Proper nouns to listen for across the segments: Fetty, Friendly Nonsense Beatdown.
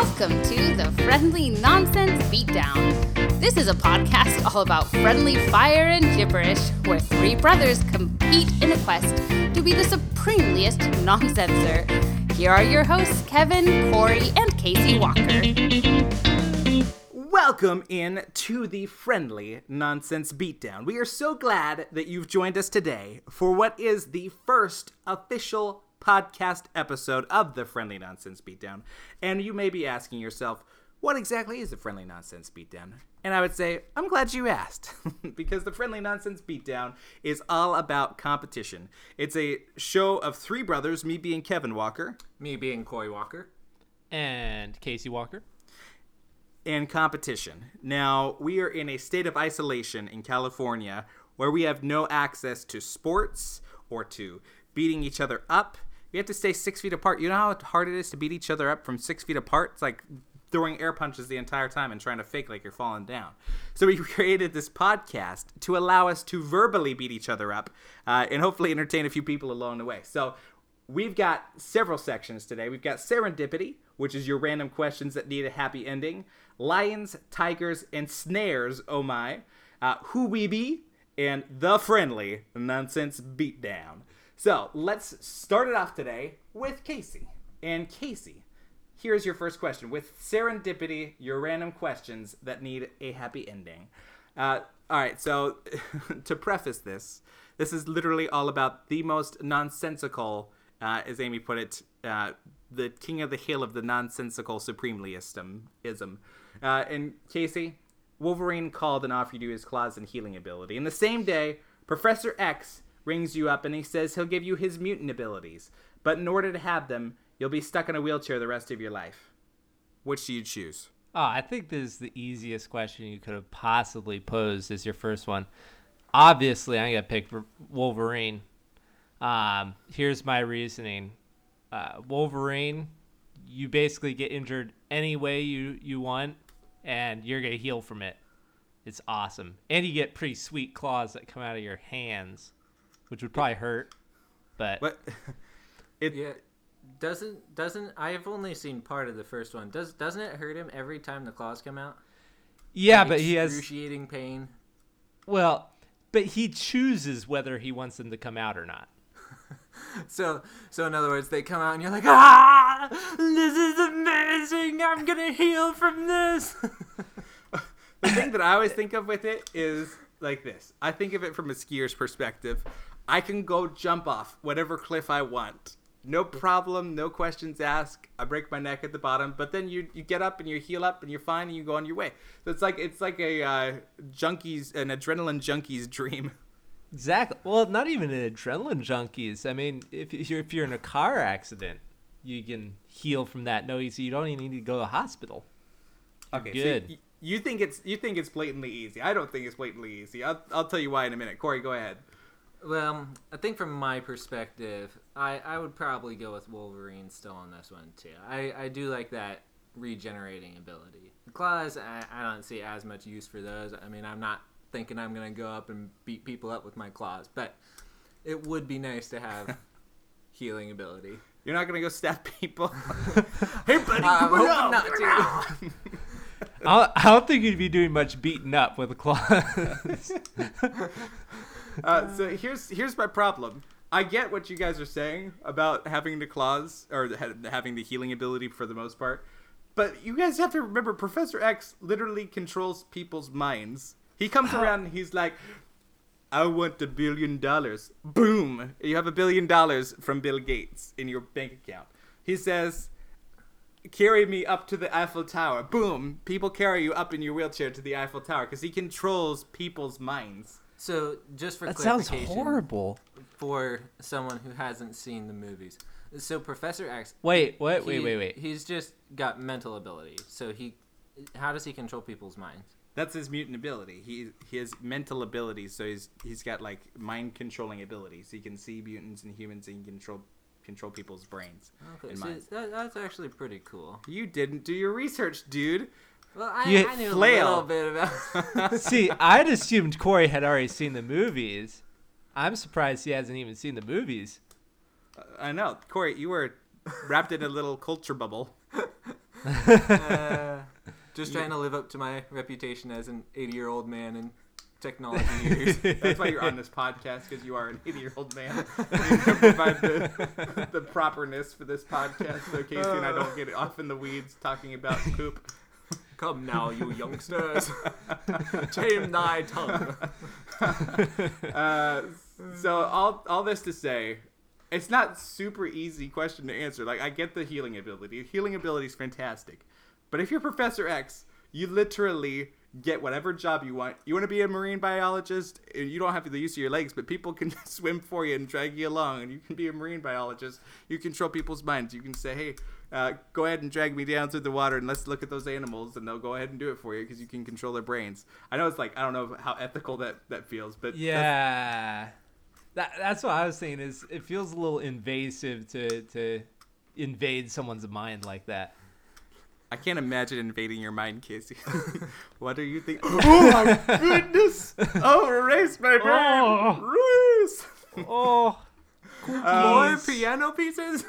Welcome to the Friendly Nonsense Beatdown. This is a podcast all about friendly fire and gibberish, where three brothers compete in a quest to be the supremeliest nonsenser. Here are your hosts, Kevin, Corey, and Casey Walker. Welcome in to the Friendly Nonsense Beatdown. We are so glad that you've joined us today for what is the first official podcast episode of the Friendly Nonsense Beatdown. And you may be asking yourself, what exactly is the Friendly Nonsense Beatdown? And I would say, I'm glad you asked, because the Friendly Nonsense Beatdown is all about competition. It's a show of three brothers, me being Kevin Walker, me being Corey Walker, and Casey Walker, and competition. Now, we are in a state of isolation in California where we have no access to sports or to beating each other up. We have to stay 6 feet apart. You know how hard it is to beat each other up from 6 feet apart? It's like throwing air punches the entire time and trying to fake like you're falling down. So we created this podcast to allow us to verbally beat each other up and hopefully entertain a few people along the way. So we've got several sections today. We've got Serendipity, which is your random questions that need a happy ending. Lions, Tigers, and Snares, oh my. Who we be, and the Friendly Nonsense Beatdown. So let's start it off today with Casey. And Casey, here's your first question. With Serendipity, your random questions that need a happy ending. All right, so to preface this is literally all about the most nonsensical, as Amy put it, the king of the hill of the nonsensical supremelyism. And Casey, Wolverine called and offered you his claws and healing ability. And the same day, Professor X rings you up and he says he'll give you his mutant abilities, but in order to have them, you'll be stuck in a wheelchair the rest of your life. Which do you choose? I think this is the easiest question you could have possibly posed as your first one. Obviously, I'm going to pick Wolverine. Here's my reasoning. Wolverine, you basically get injured any way you want, and you're going to heal from it. It's awesome. And you get pretty sweet claws that come out of your hands, which would probably hurt, but it doesn't. I've only seen part of the first one. Doesn't it hurt him every time the claws come out? Yeah, like, but he has excruciating pain. Well, but he chooses whether he wants them to come out or not. So in other words, they come out and you're like, this is amazing. I'm gonna heal from this. The thing that I always think of with it is like this. I think of it from a skier's perspective. I can go jump off whatever cliff I want. No problem, no questions asked. I break my neck at the bottom, but then you get up and you heal up and you're fine and you go on your way. So it's like a an adrenaline junkie's dream. Exactly. Well, not even an adrenaline junkie's. I mean, if you're in a car accident, you can heal from that. No, you don't even need to go to the hospital. Okay, good. So you think it's blatantly easy. I don't think it's blatantly easy. I'll tell you why in a minute. Corey, go ahead. Well, I think from my perspective, I would probably go with Wolverine still on this one, too. I do like that regenerating ability. The claws, I don't see as much use for those. I mean, I'm not thinking I'm going to go up and beat people up with my claws, but it would be nice to have healing ability. You're not going to go stab people? Hey, buddy, I'm hoping not to. I don't think you'd be doing much beating up with the claws. So here's my problem. I get what you guys are saying about having the claws or having the healing ability for the most part, but you guys have to remember Professor X literally controls people's minds. He comes around and he's like, I want $1 billion. Boom. You have $1 billion from Bill Gates in your bank account. He says, carry me up to the Eiffel Tower. Boom. People carry you up in your wheelchair to the Eiffel Tower because he controls people's minds. So just for clarification. That sounds horrible. For someone who hasn't seen the movies. So Professor X. Wait. He's just got mental ability. So how does he control people's minds? That's his mutant ability. He has mental abilities. So he's got like mind controlling abilities. He can see mutants and humans and control people's brains. Okay, and minds. So that's actually pretty cool. You didn't do your research, dude. Well, I knew a little bit about it. See, I'd assumed Corey had already seen the movies. I'm surprised he hasn't even seen the movies. I know. Corey, you were wrapped in a little culture bubble. Just trying to live up to my reputation as an 80-year-old man in technology years. That's why you're on this podcast, because you are an 80-year-old man. You can provide the properness for this podcast, so Casey and I don't get off in the weeds talking about poop. Come now, you youngsters. Tame thy tongue. So all this to say, it's not super easy question to answer. Like, I get the healing ability. Healing ability is fantastic. But if you're Professor X, you literally get whatever job you want. You want to be a marine biologist, and you don't have the use of your legs, but people can swim for you and drag you along, and you can be a marine biologist. You control people's minds. You can say, hey, go ahead and drag me down through the water, and let's look at those animals, and they'll go ahead and do it for you because you can control their brains. I know it's like, I don't know how ethical that feels, but yeah. That's what I was saying, is it feels a little invasive to invade someone's mind like that. I can't imagine invading your mind, Casey. What do you think? Oh, my goodness. Oh, erase my brain. Oh. Erase. Oh. More piano pieces.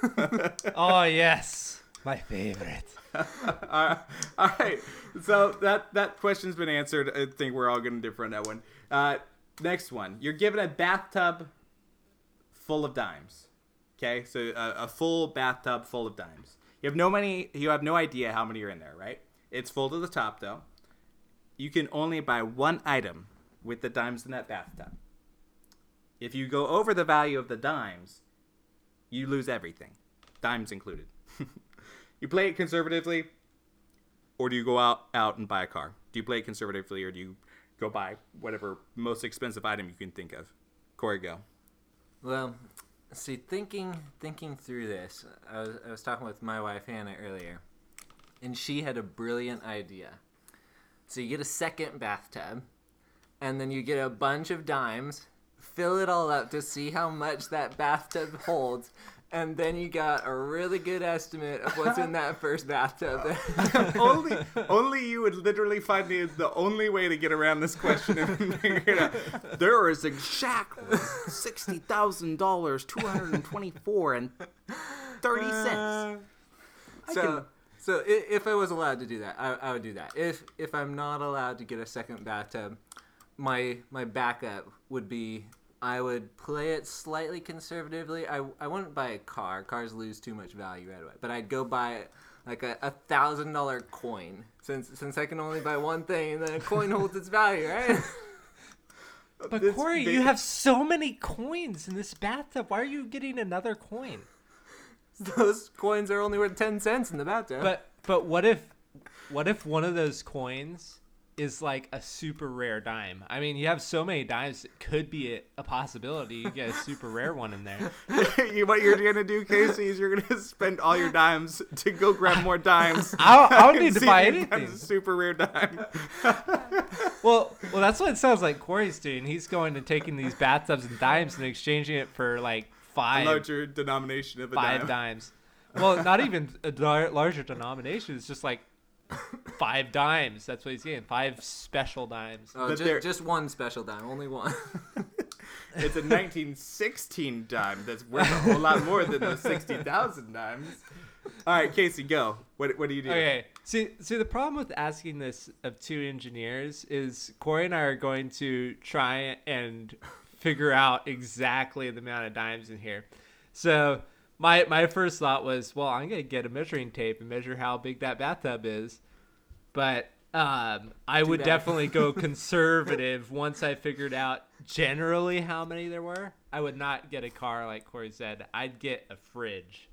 Oh, yes. My favorite. All right. So that question's been answered. I think we're all going to differ on that one. Next one. You're given a bathtub full of dimes. Okay? So a full bathtub full of dimes. You have no money. You have no idea how many are in there, right? It's full to the top, though. You can only buy one item with the dimes in that bathtub. If you go over the value of the dimes, you lose everything, dimes included. You play it conservatively, or do you go out and buy a car? Do you play it conservatively, or do you go buy whatever most expensive item you can think of? Corey, go. Well, see, thinking through this, I was talking with my wife, Hannah, earlier, and she had a brilliant idea. So you get a second bathtub, and then you get a bunch of dimes, fill it all up to see how much that bathtub holds, and then you got a really good estimate of what's in that first bathtub. Only you would literally find the only way to get around this question and figure it out. There is a shack with $60,000, 224 and 30 cents. So if I was allowed to do that, I would do that. If I'm not allowed to get a second bathtub, my backup would be, I would play it slightly conservatively. I wouldn't buy a car. Cars lose too much value right away. But I'd go buy like a $1,000 coin, since I can only buy one thing, and then a coin holds its value, right? But Corey, you have so many coins in this bathtub. Why are you getting another coin? Those coins are only worth 10 cents in the bathtub. But what if one of those coins is like a super rare dime? I mean, you have so many dimes, it could be a possibility you get a super rare one in there. What you're gonna do, Casey, is you're gonna spend all your dimes to go grab more dimes. I would need to buy anything. A super rare dime. Well, that's what it sounds like Corey's doing. He's going and taking these bathtubs and dimes and exchanging it for like five. A larger denomination of a dime. 5 dimes. Well, not even a larger denomination. It's just like 5 dimes. That's what he's getting. 5 special dimes. Oh, just one special dime. Only one. It's a 1916 dime that's worth a whole lot more than those 60,000 dimes. All right, Casey, go. What do you do? Okay. See, the problem with asking this of 2 engineers is Corey and I are going to try and figure out exactly the amount of dimes in here. So My first thought was, well, I'm going to get a measuring tape and measure how big that bathtub is. But I would definitely go conservative once I figured out generally how many there were. I would not get a car like Corey said. I'd get a fridge.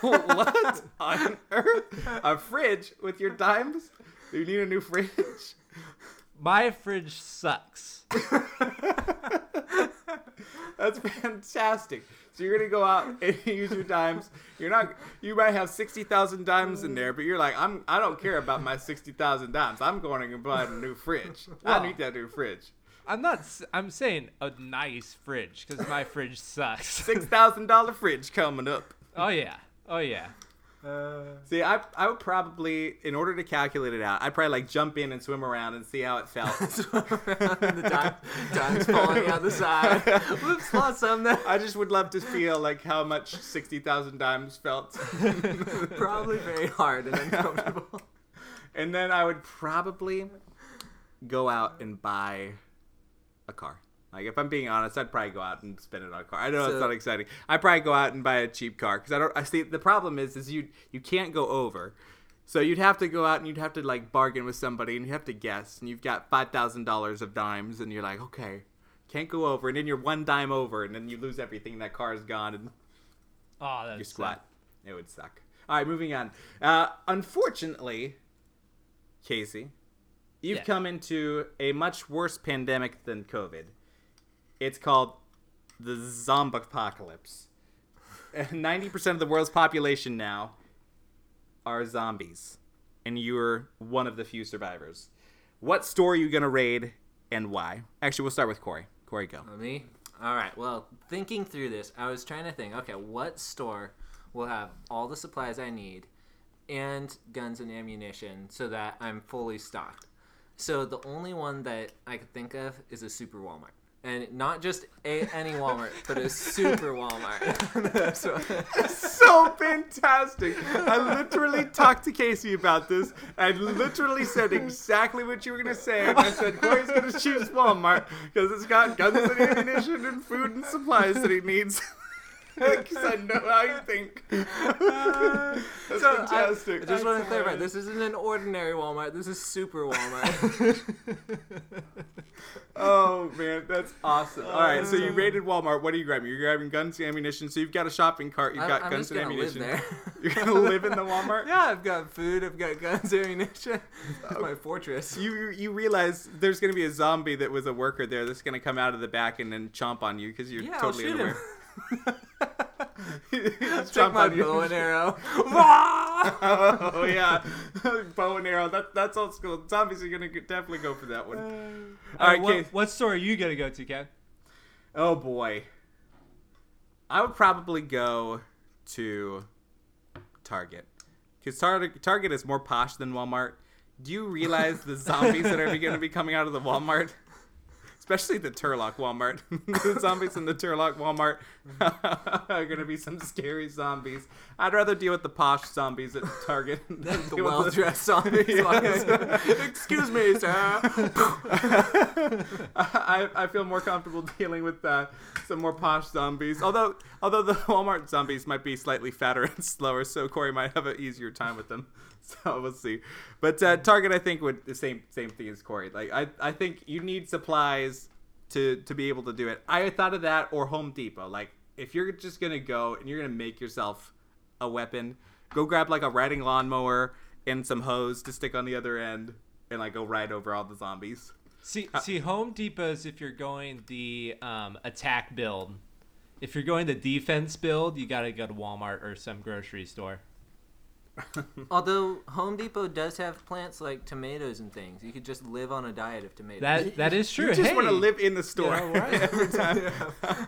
What on earth? A fridge with your dimes? Do you need a new fridge? My fridge sucks. That's fantastic. So you're gonna go out and use your dimes. You're not. You might have 60,000 dimes in there, but you're like, I don't care about my 60,000 dimes. I'm going to buy a new fridge. Well, I need that new fridge. I'm not. I'm saying a nice fridge, because my fridge sucks. $6,000 fridge coming up. Oh yeah. See, I would probably, in order to calculate it out, I'd probably like jump in and swim around and see how it felt. Swim around and the dime's falling out the side. Whoops, lost some there. I just would love to feel like how much 60,000 dimes felt. Probably very hard and uncomfortable. And then I would probably go out and buy a car. Like, if I'm being honest, I'd probably go out and spend it on a car. I know it's not exciting. I'd probably go out and buy a cheap car because I see the problem is you can't go over. So you'd have to go out and you'd have to like bargain with somebody and you have to guess and you've got $5,000 of dimes and you're like, okay, can't go over, and then you're one dime over and then you lose everything and that car is gone and you're squat. It would suck. All right, moving on. Unfortunately, Casey, you've come into a much worse pandemic than COVID. It's called the Zombapocalypse. 90% of the world's population now are zombies, and you're one of the few survivors. What store are you going to raid, and why? Actually, we'll start with Corey. Corey, go. Me? All right. Well, thinking through this, I was trying to think, okay, what store will have all the supplies I need and guns and ammunition so that I'm fully stocked? So the only one that I could think of is a Super Walmart. And not just any Walmart, but a Super Walmart. So fantastic. I literally talked to Casey about this. I literally said exactly what you were going to say. And I said, Corey's going to choose Walmart because it's got guns and ammunition and food and supplies that he needs. Because I know how you think. That's so fantastic. I just want to clarify, this isn't an ordinary Walmart. This is Super Walmart. Oh, man, that's awesome. All right, so you raided Walmart. What are you grabbing? You're grabbing guns and ammunition. So you've got a shopping cart. You've got guns and ammunition. Live there. You're going to live in the Walmart? Yeah, I've got food. I've got guns, ammunition. It's my fortress. You realize there's going to be a zombie that was a worker there that's going to come out of the back and then chomp on you because you're totally unaware. Take my bow and arrow. Oh yeah, bow and arrow. That's old school. Zombies are gonna definitely go for that one. All right, what store are you gonna go to, Kev? Oh boy, I would probably go to Target because Target is more posh than Walmart. Do you realize the zombies that are gonna be coming out of the Walmart? Especially the Turlock Walmart. The zombies in the Turlock Walmart are going to be some scary zombies. I'd rather deal with the posh zombies at Target than the well-dressed zombies. Yeah. Excuse me, sir. I feel more comfortable dealing with some more posh zombies. Although the Walmart zombies might be slightly fatter and slower, so Corey might have an easier time with them. So we'll see. But Target, I think, would the same thing as Corey. Like I think you need supplies to be able to do it. I thought of that or Home Depot. Like if you're just going to go and you're going to make yourself a weapon, go grab like a riding lawnmower and some hose to stick on the other end and like go ride over all the zombies. See Home Depot's if you're going the attack build. If you're going the defense build, you got to go to Walmart or some grocery store. Although Home Depot does have plants like tomatoes and things. You could just live on a diet of tomatoes. That is true. You just want to live in the store every time. Yeah.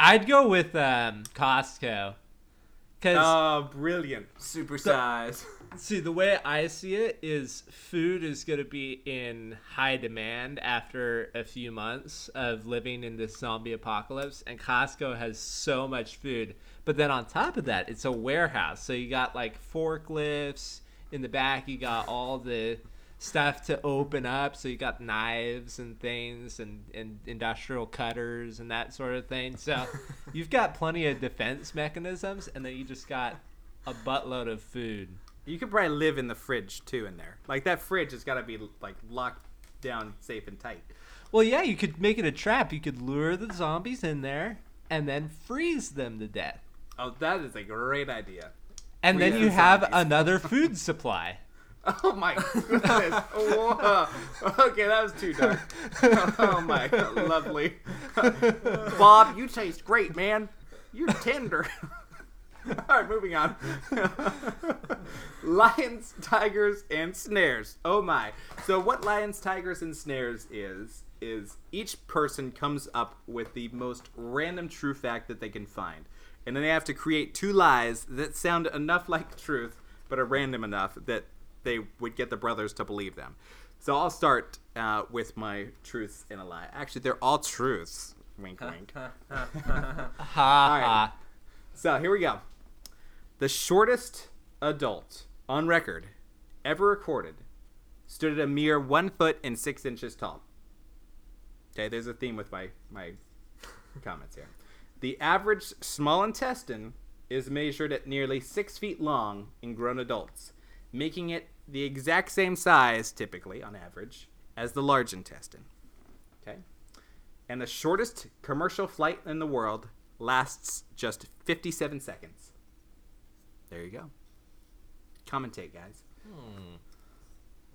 I'd go with Costco. Brilliant. Supersize. See, the way I see it is food is going to be in high demand after a few months of living in this zombie apocalypse, and Costco has so much food. But then on top of that, it's a warehouse. So you got like forklifts in the back. You got all the stuff to open up. So you got knives and things and industrial cutters and that sort of thing. So you've got plenty of defense mechanisms, and then you just got a buttload of food. You could probably live in the fridge, too, in there. Like, that fridge has got to be, like, locked down safe and tight. Well, yeah, you could make it a trap. You could lure the zombies in there and then freeze them to death. Oh, that is a great idea. And freeze then you have another food supply. Oh, my goodness. Whoa. Okay, that was too dark. Oh, my. Lovely. Bob, you taste great, man. You're tender. All right, moving on. Lions, tigers, and snares. Oh, my. So what lions, tigers, and snares is each person comes up with the most random true fact that they can find. and then they have to create two lies that sound enough like truth but are random enough that they would get the brothers to believe them. So I'll start with my truth and a lie. Actually, they're all truths. Wink, wink. All right. So here we go. The shortest adult on record ever recorded stood at a mere 1 foot and 6 inches tall. Okay, there's a theme with my comments here. The average small intestine is measured at nearly 6 feet long in grown adults, making it the exact same size, typically, on average, as the large intestine. Okay? And the shortest commercial flight in the world lasts just 57 seconds. There you go. Commentate, guys.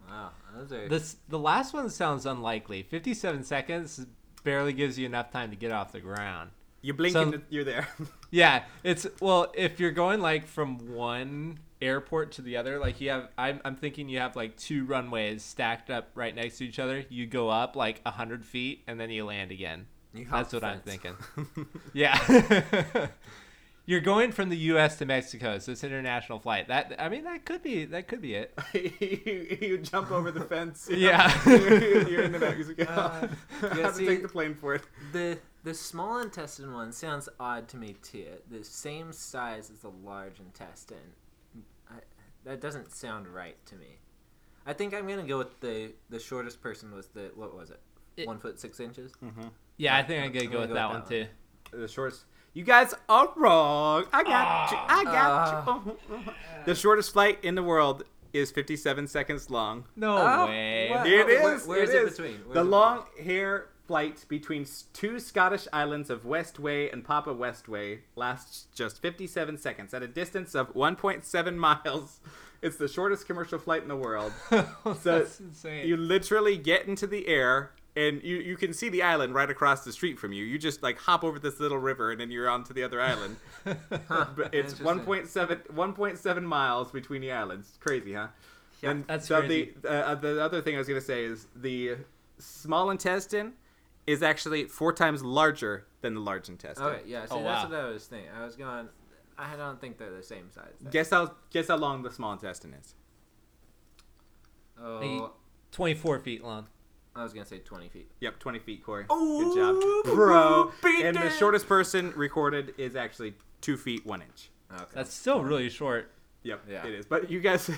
Wow. The last one sounds unlikely. 57 seconds barely gives you enough time to get off the ground. You blink and you're there. Yeah. If you're going, like, from one airport to the other, like, you have, I'm thinking you have, like, two runways stacked up right next to each other. You go up, like, 100 feet, and then you land again. That's what I'm thinking. Yeah. You're going from the U.S. to Mexico, so it's an international flight. That could be it. you jump over the fence. You're in Mexico. You have to take the plane for it. The small intestine one sounds odd to me too. The same size as the large intestine. That doesn't sound right to me. I think I'm gonna go with the shortest person was the, what was it? 1 foot 6 inches. Mm-hmm. Yeah, I think I'm gonna go with that one too. The shortest. You guys are wrong. I got you. The shortest flight in the world is 57 seconds long. No way. What? It is. Where is it between? The long hair flight between two Scottish islands of Westway and Papa Westway lasts just 57 seconds at a distance of 1.7 miles. It's the shortest commercial flight in the world. That's insane. You literally get into the air. And you can see the island right across the street from you. You just, like, hop over this little river, and then you're on to the other island. But it's 1.7 miles between the islands. Crazy, huh? Yeah, and that's so crazy. The other thing I was going to say is the small intestine is actually 4 times larger than the large intestine. Okay, yeah. So that's what I was thinking. I was going, I don't think they're the same size. Guess how long the small intestine is. Oh, 24 feet long. I was going to say 20 feet. Yep, 20 feet, Corey. Oh, good job, bro. And the shortest person recorded is actually 2 feet, 1 inch. Okay. That's still really short. Yep, yeah. It is. But you guys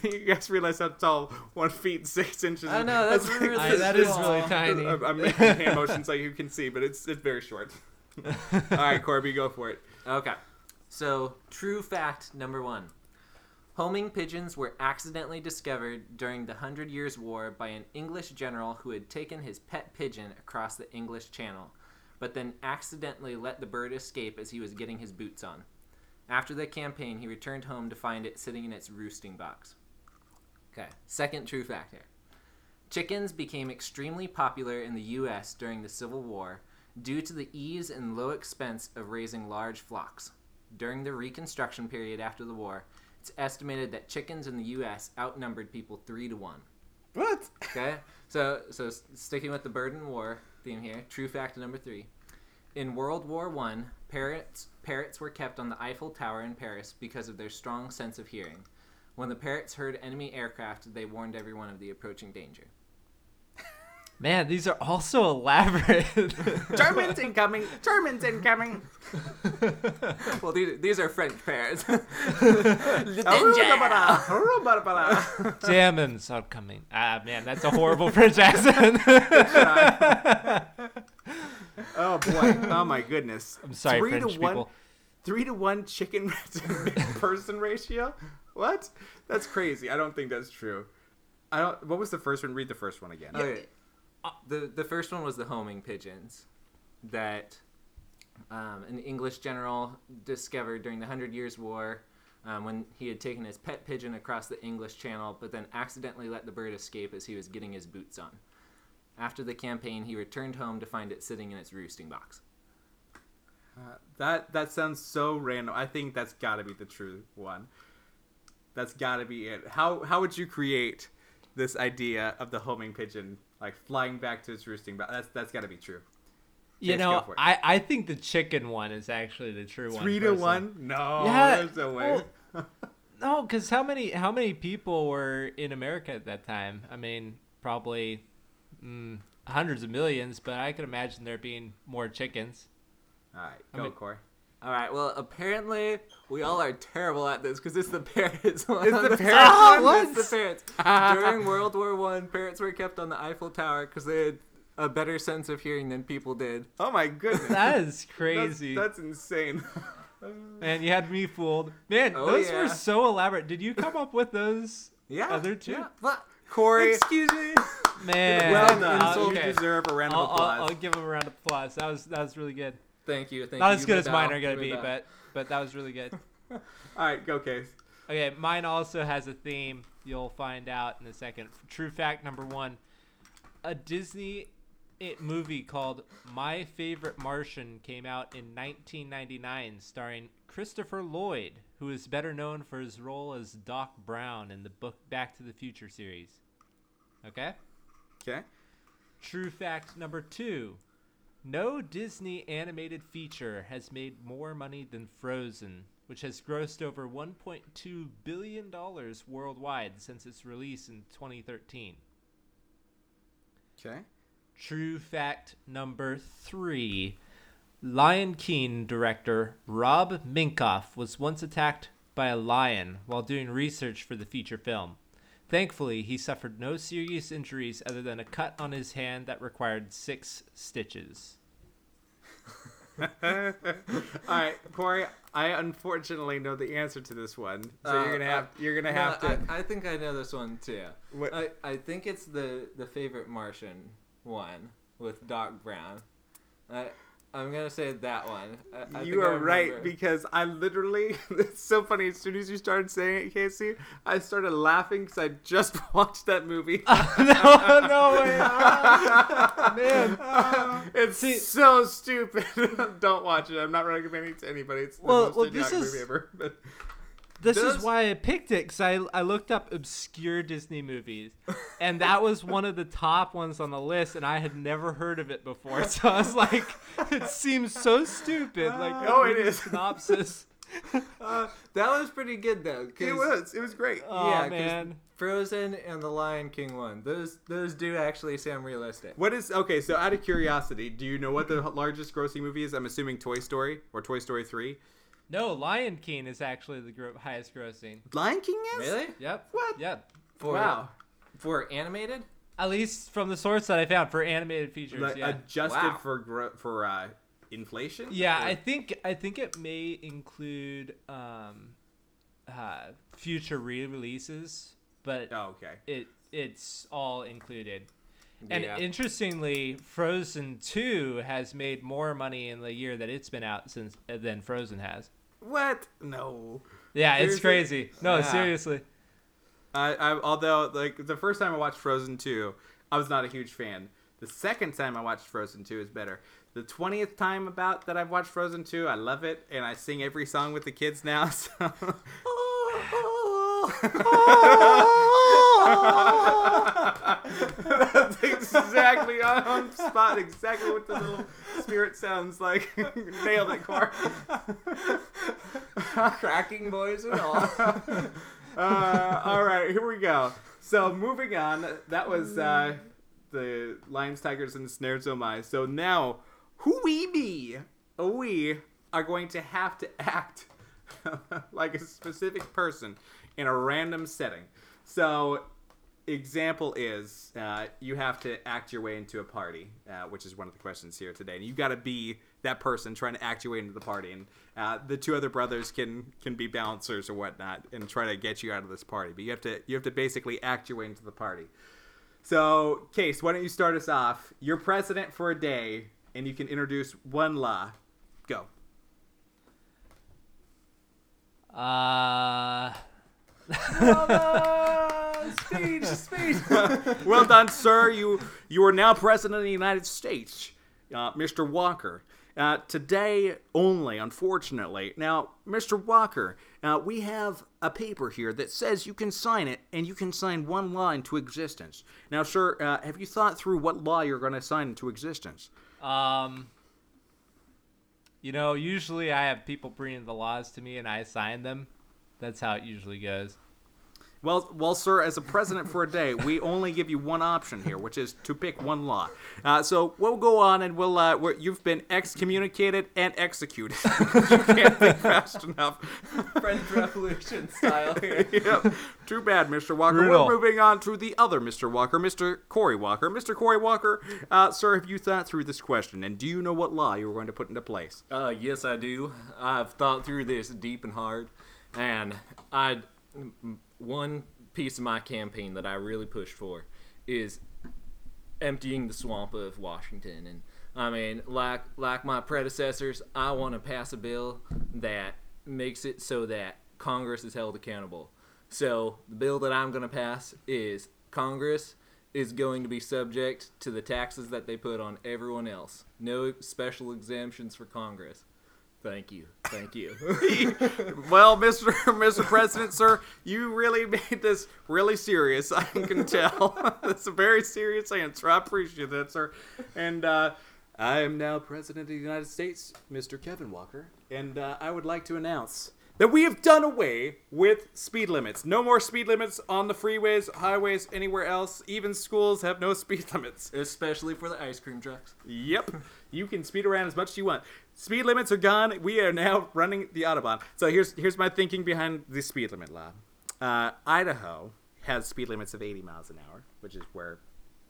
realize how tall 1 foot 6 inches is. I know, that's really tiny. That is really tiny. I'm making hand motions like you can see, but it's very short. All right, Corby, go for it. Okay. So, true fact number 1. Homing pigeons were accidentally discovered during the 100 Years' War by an English general who had taken his pet pigeon across the English Channel, but then accidentally let the bird escape as he was getting his boots on. After the campaign, he returned home to find it sitting in its roosting box. Okay, second true fact here. Chickens became extremely popular in the U.S. during the Civil War due to the ease and low expense of raising large flocks. During the Reconstruction period after the war, it's estimated that chickens in the U.S. outnumbered people 3 to 1. What? Okay. So sticking with the bird and war theme here, true fact number 3. In World War I, parrots were kept on the Eiffel Tower in Paris because of their strong sense of hearing. When the parrots heard enemy aircraft, they warned everyone of the approaching danger. Man, these are also elaborate. Germans incoming! Germans incoming! Well, these are French parrots. Germans are coming. Ah, man, that's a horrible French accent. Oh, boy. Oh, my goodness. I'm sorry, French people. 3 to 1 chicken person ratio? What? That's crazy. I don't think that's true. What was the first one? Read the first one again. Okay. The first one was the homing pigeons that an English general discovered during the 100 Years' War when he had taken his pet pigeon across the English Channel, but then accidentally let the bird escape as he was getting his boots on. After the campaign, he returned home to find it sitting in its roosting box. That sounds so random. I think that's got to be the true one. That's got to be it. How would you create this idea of the homing pigeon, like, flying back to its roosting box? That's got to be true. You know, I think the chicken one is actually the true one. 3-1? No, yeah, there's no way. Well, no, because how many people were in America at that time? I mean, probably hundreds of millions, but I could imagine there being more chickens. All right, go, Corey. All right, well, apparently we all are terrible at this because it's the parrots one. It's the parrots one? It's the parrots. During World War I, parrots were kept on the Eiffel Tower because they had a better sense of hearing than people did. Oh, my goodness. That is crazy. That's insane. Man, you had me fooled. Man, those were so elaborate. Did you come up with those other two? Yeah, but Corey. Excuse me. Man. Well done. You deserve a round of applause. I'll give him a round of applause. That was really good. Thank you. Not as good as mine are going to be, but that was really good. All right, go Case. Okay, mine also has a theme. You'll find out in a second. True fact number one. A Disney movie called My Favorite Martian came out in 1999 starring Christopher Lloyd, who is better known for his role as Doc Brown in the book Back to the Future series. Okay? Okay. True fact number two. No Disney animated feature has made more money than Frozen, which has grossed over $1.2 billion worldwide since its release in 2013. Okay. True fact number three. Lion King director Rob Minkoff was once attacked by a lion while doing research for the feature film. Thankfully, he suffered no serious injuries other than a cut on his hand that required 6 stitches. All right, Corey. I unfortunately know the answer to this one, so you're gonna have to. I think I know this one too. What? I think it's the Favorite Martian one with Doc Brown. I'm gonna say that one. I you are right, because I literally—it's so funny. As soon as you started saying it, Casey, I started laughing because I just watched that movie. No way, man! It's so stupid. Don't watch it. I'm not recommending it to anybody. It's the most idiotic movie ever. But this is why I picked it, because I looked up obscure Disney movies, and that was one of the top ones on the list, and I had never heard of it before. So I was like, it seems so stupid. Like, it is. Synopsis. That was pretty good, though. It was great. Oh, yeah, man. Frozen and the Lion King one. Those do actually sound realistic. Okay, so out of curiosity, do you know what the largest grossing movie is? I'm assuming Toy Story or Toy Story 3. No, Lion King is actually the highest grossing. Lion King is? Really? Yep. What? Yep. Wow. For animated? At least from the source that I found, for animated features. Adjusted for inflation? Yeah, or? I think it may include future re-releases, but it's all included. Yeah. And interestingly, Frozen 2 has made more money in the year that it's been out than Frozen has. What? No. Yeah, seriously? It's crazy. No, seriously. Although, the first time I watched Frozen 2, I was not a huge fan. The second time I watched Frozen 2 is better. The 20th time that I've watched Frozen 2, I love it, and I sing every song with the kids now. So. That's exactly on spot, exactly what the little spirit sounds like. Nailed it, Cor. Cracking boys and all. All right, here we go. So moving on, that was the Lions, Tigers, and the Snares, Oh My. So now, we are going to have to act like a specific person in a random setting. So example is you have to act your way into a party, which is one of the questions here today. And you've got to be that person trying to act your way into the party. And the two other brothers can be bouncers or whatnot and try to get you out of this party. But you have to basically act your way into the party. So, Case, why don't you start us off? You're president for a day, and you can introduce one law. Go. Speech. Well done, sir. You are now president of the United States, Mr. Walker. Today only, unfortunately. Now, Mr. Walker, we have a paper here that says you can sign it, and you can sign one law into existence. Now, sir, have you thought through what law you're going to sign into existence? You know, usually I have people bringing the laws to me and I sign them. That's how it usually goes. Well, sir, as a president for a day, we only give you one option here, which is to pick one law. So we'll go on and we'll. You've been excommunicated and executed. You can't think fast enough. French Revolution style here. Yep. Too bad, Mr. Walker. Brutal. We're moving on to the other Mr. Walker, Mr. Cory Walker. Mr. Cory Walker, sir, have you thought through this question, and do you know what law you were going to put into place? Yes, I do. I've thought through this deep and hard, and I... One piece of my campaign that I really pushed for is emptying the swamp of Washington. And, I mean, like my predecessors, I want to pass a bill that makes it so that Congress is held accountable. So the bill that I'm going to pass is Congress is going to be subject to the taxes that they put on everyone else. No special exemptions for Congress. Thank you. Well, Mr. President, sir, you really made this really serious. I can tell. That's a very serious answer. I appreciate that, sir. And I am now President of the United States, Mr. Kevin Walker, and I would like to announce that we have done away with speed limits. No more speed limits on the freeways, highways, anywhere else. Even schools have no speed limits. Especially for the ice cream trucks. Yep. You can speed around as much as you want. Speed limits are gone. We are now running the Autobahn. So here's my thinking behind the speed limit law. Idaho has speed limits of 80 miles an hour, which is where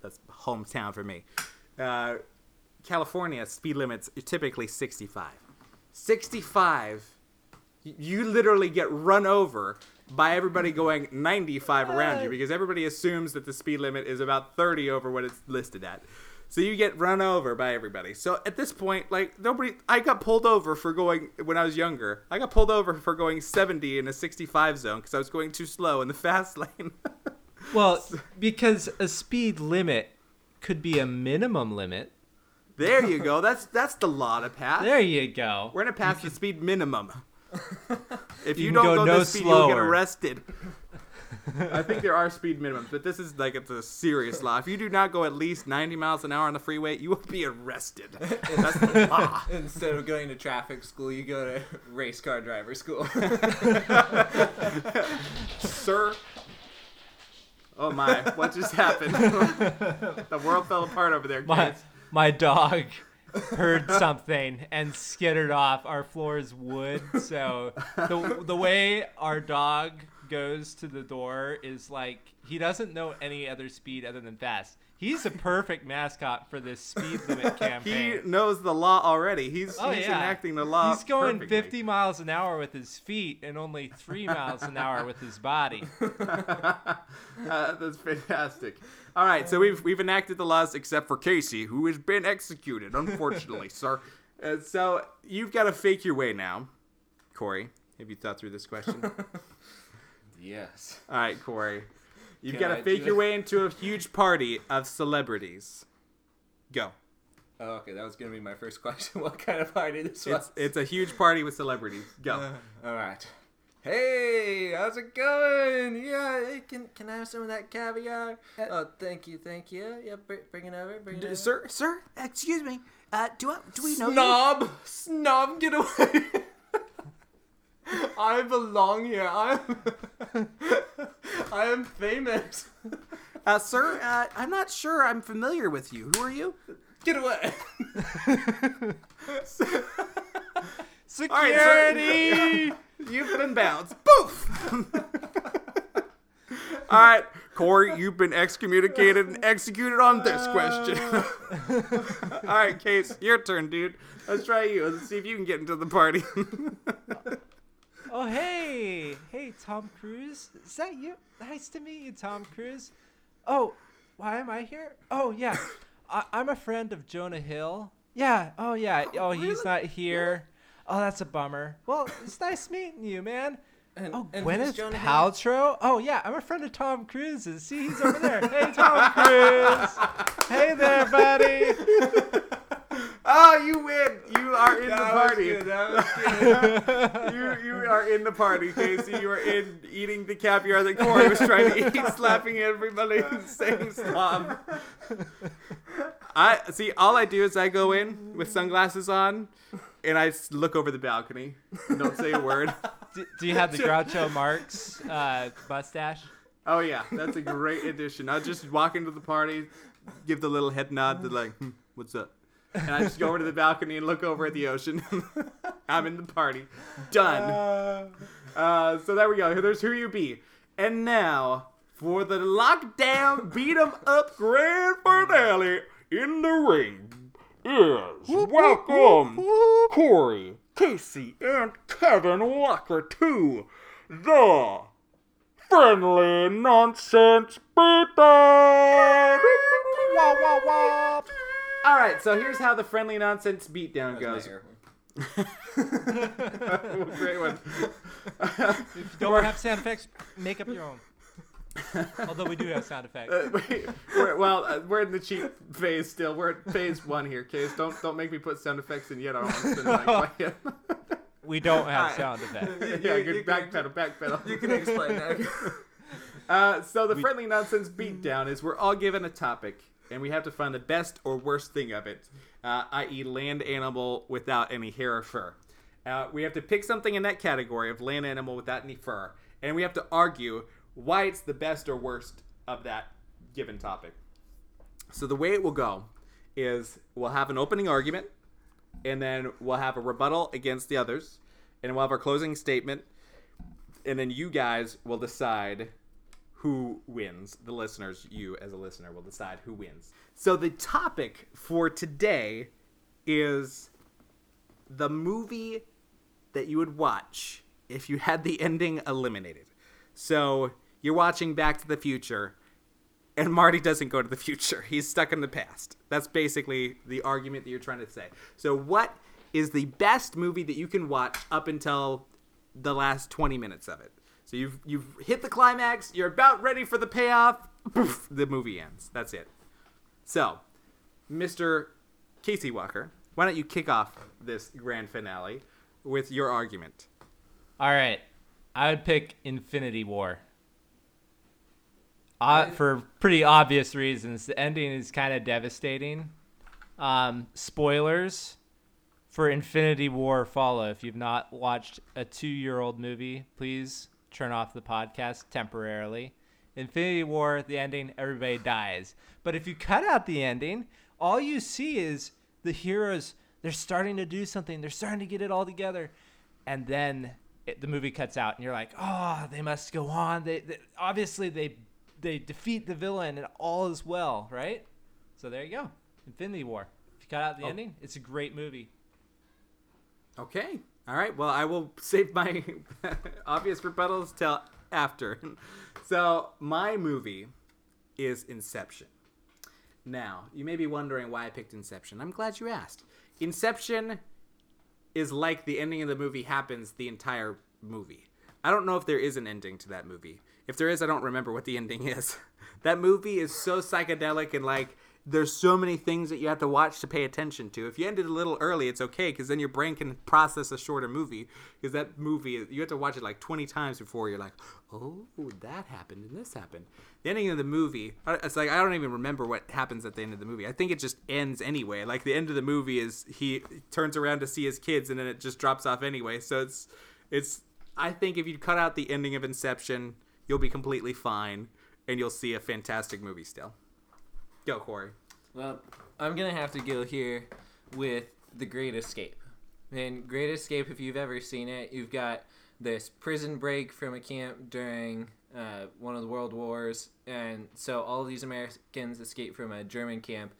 that's hometown for me. California speed limits are typically 65. 65... You literally get run over by everybody going 95 around you because everybody assumes that the speed limit is about 30 over what it's listed at. So you get run over by everybody. So at this point, like, nobody... I got pulled over for going... When I was younger, I got pulled over for going 70 in a 65 zone because I was going too slow in the fast lane. Well, because a speed limit could be a minimum limit. There you go. That's the law to pass. There you go. We're going to pass the speed minimum. If you don't go no this speed, slower. You'll get arrested. I think there are speed minimums, but this is like it's a serious law. If you do not go at least 90 miles an hour on the freeway, you will be arrested. That's the law. Instead of going to traffic school, you go to race car driver school. Sir. Oh my, what just happened? The world fell apart over there, guys. My dog heard something and skittered off. Our floor is wood, so the way our dog goes to the door is like he doesn't know any other speed other than fast. He's a perfect mascot for this speed limit campaign. He knows the law already. He's enacting the law. He's going perfectly. 50 miles an hour with his feet and only 3 miles an hour with his body. That's fantastic. All right, so we've enacted the laws except for Casey, who has been executed, unfortunately, sir. And so you've got to fake your way now. Corey, have you thought through this question? Yes. All right, Corey. You've got to fake your way into a huge party of celebrities. Go. Oh, okay, that was going to be my first question. What kind of party this was? It's a huge party with celebrities. Go. All right. Hey, how's it going? Yeah, can I have some of that caviar? Oh, thank you. Yeah, bring it over. Sir, excuse me. Do we know you? Snob, get away. I belong here. I am famous. Sir, I'm not sure I'm familiar with you. Who are you? Get away. Security! Right, you've been bounced. Boof! All right, Corey, you've been excommunicated and executed on this question. All right, Case, your turn, dude. Let's try you. Let's see if you can get into the party. Oh, hey, Tom Cruise. Is that you? Nice to meet you, Tom Cruise. Oh, why am I here? Oh, yeah. I'm a friend of Jonah Hill. Yeah. Oh, yeah. Oh, he's not here. Oh, that's a bummer. Well, it's nice meeting you, man. And Gwyneth Paltrow? Hill? Oh, yeah. I'm a friend of Tom Cruise's. See, he's over there. Hey, Tom Cruise. Hey there, buddy. Oh, you win. You are in the party. That was good. You are in the party, Casey. You are in eating the caviar that Corey was trying to eat, slapping everybody in the same slob. I see, all I do is I go in with sunglasses on and I look over the balcony and don't say a word. Do you have the Groucho Marx mustache? Oh, yeah. That's a great addition. I just walk into the party, give the little head nod to like, what's up? And I just go over to the balcony and look over at the ocean. I'm in the party. Done. So there we go. There's Who You Be. And now for the lockdown beat 'em up grand finale in the ring is welcome Corey, Casey, and Kevin Walker to the Friendly Nonsense Beatdown. All right, so here's how the Friendly Nonsense Beatdown goes. Great one. If you don't have sound effects, make up your own. Although we do have sound effects. We're in the cheap phase still. We're at phase one here, Case. Don't make me put sound effects in yet. I don't want to like We don't have sound effects. Yeah, good. Backpedal. You can explain that. So the Friendly Nonsense Beatdown is we're all given a topic, and we have to find the best or worst thing of it, i.e. land animal without any hair or fur. We have to pick something in that category of land animal without any fur, and we have to argue why it's the best or worst of that given topic. So the way it will go is we'll have an opening argument, and then we'll have a rebuttal against the others, and we'll have our closing statement, and then you guys will decide who wins. The listeners, you as a listener, will decide who wins. So the topic for today is the movie that you would watch if you had the ending eliminated. So you're watching Back to the Future, and Marty doesn't go to the future. He's stuck in the past. That's basically the argument that you're trying to say. So what is the best movie that you can watch up until the last 20 minutes of it? So you've hit the climax. You're about ready for the payoff. Poof, the movie ends. That's it. So, Mr. Casey Walker, why don't you kick off this grand finale with your argument? All right. I would pick Infinity War. For pretty obvious reasons. The ending is kind of devastating. Spoilers for Infinity War follow. If you've not watched a 2-year-old movie, please turn off the podcast temporarily. Infinity War, the ending, everybody dies. But if you cut out the ending, all you see is the heroes, they're starting to do something. They're starting to get it all together. And then the movie cuts out, and you're like, oh, they must go on. They obviously defeat the villain, and all is well, right? So there you go. Infinity War. If you cut out the ending, it's a great movie. Okay. All right, well, I will save my obvious rebuttals till after. So my movie is Inception. Now, you may be wondering why I picked Inception. I'm glad you asked. Inception is like the ending of the movie happens the entire movie. I don't know if there is an ending to that movie. If there is, I don't remember what the ending is. That movie is so psychedelic and like, there's so many things that you have to watch to pay attention to. If you ended a little early, it's okay because then your brain can process a shorter movie because that movie, you have to watch it like 20 times before you're like, oh, that happened and this happened. The ending of the movie, it's like I don't even remember what happens at the end of the movie. I think it just ends anyway. Like the end of the movie is he turns around to see his kids and then it just drops off anyway. So it's. I think if you cut out the ending of Inception, you'll be completely fine and you'll see a fantastic movie still. Go, Corey. Well, I'm going to have to go here with The Great Escape. And Great Escape, if you've ever seen it, you've got this prison break from a camp during one of the world wars. And so all of these Americans escape from a German camp.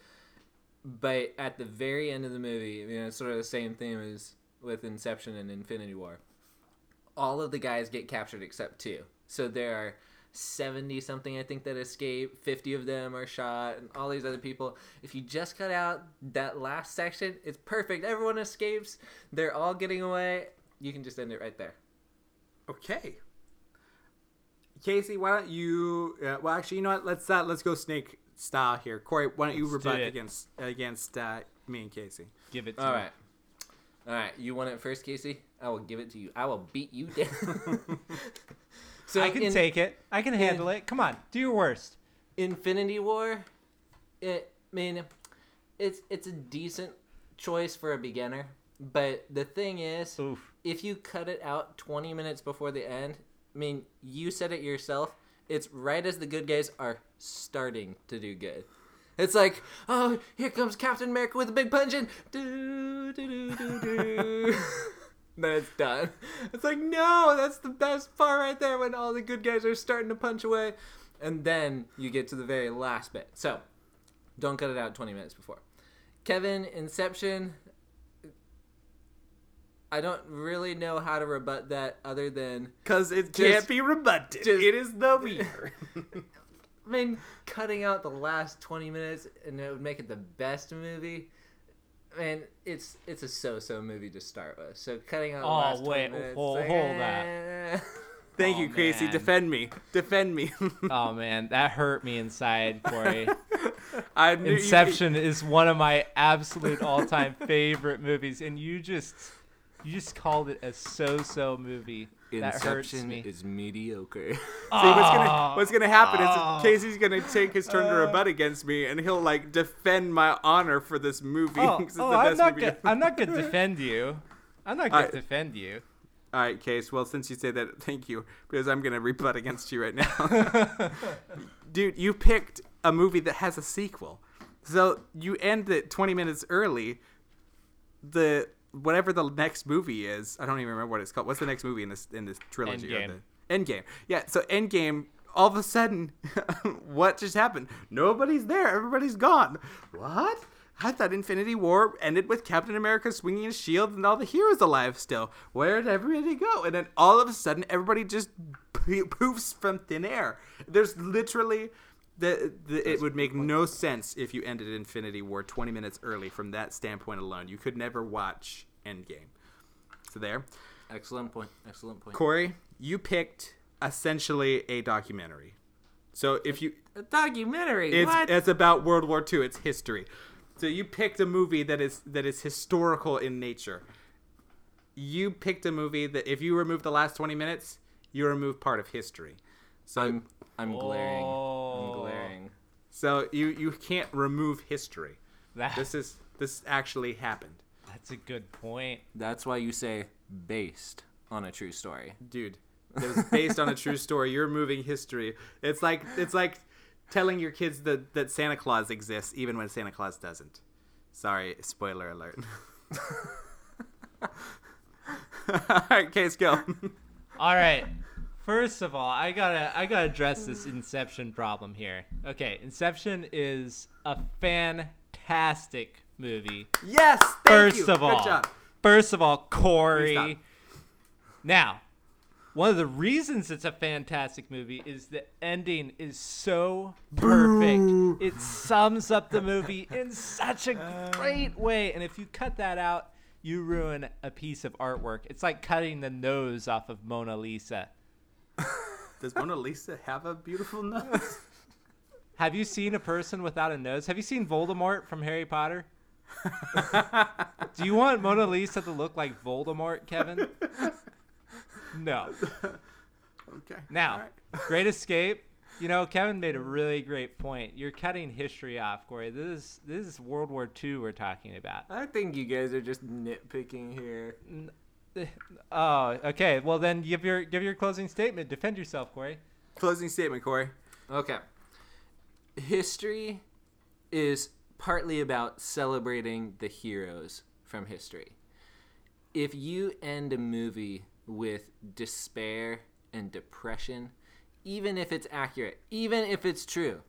But at the very end of the movie, you know, it's sort of the same theme as with Inception and Infinity War. All of the guys get captured except 2. So there are 70 something I think that escape, 50 of them are shot, and all these other people. If you just cut out that last section, it's perfect. Everyone escapes, they're all getting away. You can just end it right there. Okay, Casey, why don't you well actually, you know what, let's go snake style here. Corey, why don't you rebut against me and Casey? Give it to me. All right, you want it first, Casey? I will give it to you. I will beat you down. So I can take it. I can handle it. Come on, do your worst. Infinity War, I mean, it's a decent choice for a beginner. But the thing is, if you cut it out 20 minutes before the end, I mean, you said it yourself, it's right as the good guys are starting to do good. It's like, oh, here comes Captain America with a big punch and do, do, do, do, do. Then it's done. It's like, no, that's the best part right there when all the good guys are starting to punch away. And then you get to the very last bit. So don't cut it out 20 minutes before. Kevin, Inception, I don't really know how to rebut that other than... Because it can't be rebutted. It is the mirror. I mean, cutting out the last 20 minutes and it would make it the best movie. I mean, it's a so-so movie to start with. So cutting out the last 20 minutes... Hold that. Thank you, Crazy. Man. Defend me. Oh, man. That hurt me inside, Corey. Inception is one of my absolute all-time favorite movies. And you just called it a so-so movie. Inception is mediocre. See, what's gonna happen is Casey's gonna take his turn to rebut against me, and he'll like defend my honor for this movie. I'm not gonna defend you. All right, Case. Well, since you say that, thank you, because I'm gonna rebut against you right now. Dude, you picked a movie that has a sequel, so you end it 20 minutes early. Whatever the next movie is, I don't even remember what it's called. What's the next movie in this trilogy? Endgame. Yeah, so Endgame, all of a sudden, what just happened? Nobody's there. Everybody's gone. What? I thought Infinity War ended with Captain America swinging his shield and all the heroes alive still. Where did everybody go? And then all of a sudden, everybody just poofs from thin air. There's literally... it would make no sense if you ended Infinity War 20 minutes early from that standpoint alone. You could never watch Endgame. So there. Excellent point. Corey, you picked essentially a documentary. So if you... A documentary? It's about World War II. It's history. So you picked a movie that is historical in nature. You picked a movie that if you remove the last 20 minutes, you remove part of history. So I'm glaring. So you can't remove history. This actually happened. That's a good point. That's why you say based on a true story, dude. It was based on a true story. You're removing history. It's like telling your kids that Santa Claus exists even when Santa Claus doesn't. Sorry, spoiler alert. All right, Case, go. All right. First of all, I gotta address this Inception problem here. Okay, Inception is a fantastic movie. Yes, thank you. Good job. First of all, Corey. Now, one of the reasons it's a fantastic movie is the ending is so perfect. Boo. It sums up the movie in such a great way, and if you cut that out, you ruin a piece of artwork. It's like cutting the nose off of Mona Lisa. Does Mona Lisa have a beautiful nose? Have you seen a person without a nose? Have you seen Voldemort from Harry Potter? Do you want Mona Lisa to look like Voldemort, Kevin? No. Okay. Now, right. Great Escape. You know, Kevin made a really great point. You're cutting history off, Corey. This is World War II we're talking about. I think you guys are just nitpicking here. Oh, okay. Well, then give your closing statement. Defend yourself, Corey. Closing statement, Corey. Okay. History is partly about celebrating the heroes from history. If you end a movie with despair and depression, even if it's accurate, even if it's true,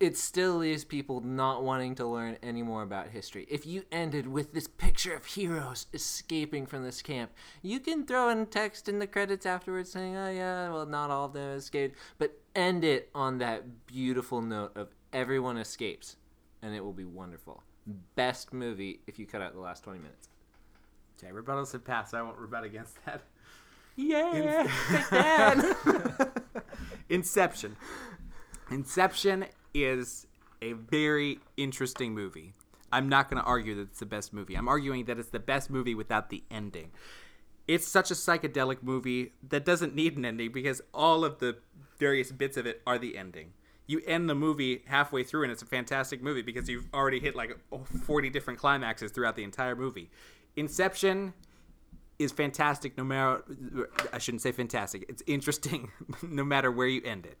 it still leaves people not wanting to learn any more about history. If you ended with this picture of heroes escaping from this camp, you can throw in text in the credits afterwards saying, oh yeah, well, not all of them escaped, but end it on that beautiful note of everyone escapes, and it will be wonderful. Best movie if you cut out the last 20 minutes. Okay, rebuttals have passed, so I won't rebut against that. Yeah, take that. Inception is a very interesting movie. I'm not going to argue that it's the best movie. I'm arguing that it's the best movie without the ending. It's such a psychedelic movie that doesn't need an ending because all of the various bits of it are the ending. you end the movie halfway through, and it's a fantastic movie because you've already hit like 40 different climaxes throughout the entire movie. Inception is fantastic no matter – I shouldn't say fantastic. It's interesting no matter where you end it.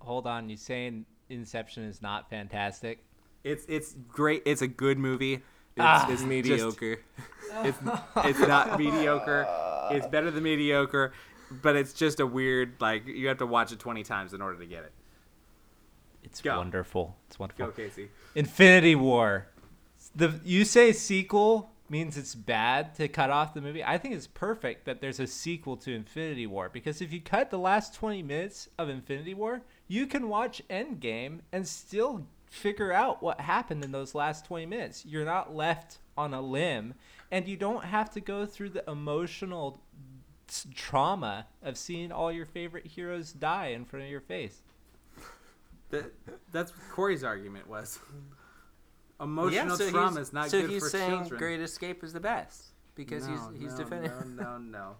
Hold on. You're saying Inception is not fantastic? It's great. It's a good movie. It's mediocre. It's not mediocre. It's better than mediocre, but it's just a weird, like, you have to watch it 20 times in order to get it. It's wonderful. It's wonderful. Go, Casey. Infinity War. You say sequel means it's bad to cut off the movie. I think it's perfect that there's a sequel to Infinity War, because if you cut the last 20 minutes of Infinity War, you can watch Endgame and still figure out what happened in those last 20 minutes. You're not left on a limb, and you don't have to go through the emotional trauma of seeing all your favorite heroes die in front of your face. That's what Corey's argument was. Emotional trauma is not good for children. So he's saying Great Escape is the best because he's defending. No.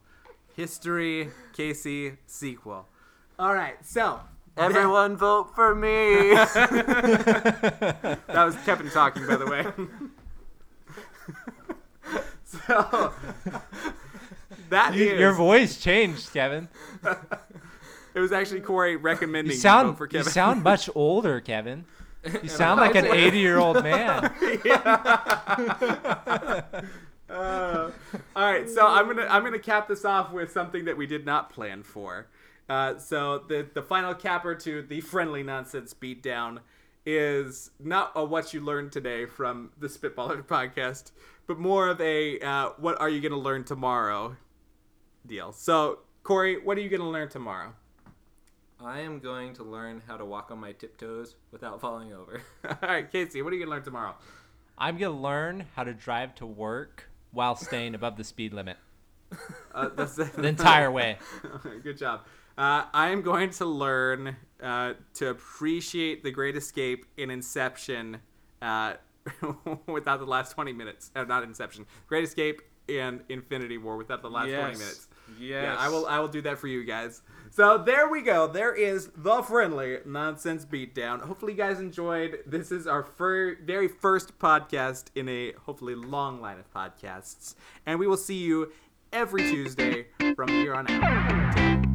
History, Casey, sequel. All right, so everyone vote for me. That was Kevin talking, by the way. So that your voice changed, Kevin. It was actually Corey recommending you vote for Kevin. You sound much older, Kevin. You sound like an 80-year-old man. Yeah. All right, so I'm gonna cap this off with something that we did not plan for. So the final capper to the Friendly Nonsense Beatdown is not a what you learned today from the Spitballer podcast, but more of a what are you going to learn tomorrow deal. So, Corey, what are you going to learn tomorrow? I am going to learn how to walk on my tiptoes without falling over. All right, Casey, what are you going to learn tomorrow? I'm going to learn how to drive to work while staying above the speed limit. The entire way. Good job. I am going to learn to appreciate The Great Escape in Inception without the last 20 minutes. Not Inception. Great Escape and Infinity War without the last 20 minutes. Yes. Yeah, I will do that for you guys. So there we go. There is the Friendly Nonsense Beatdown. Hopefully you guys enjoyed. This is our very first podcast in a hopefully long line of podcasts. And we will see you every Tuesday from here on out.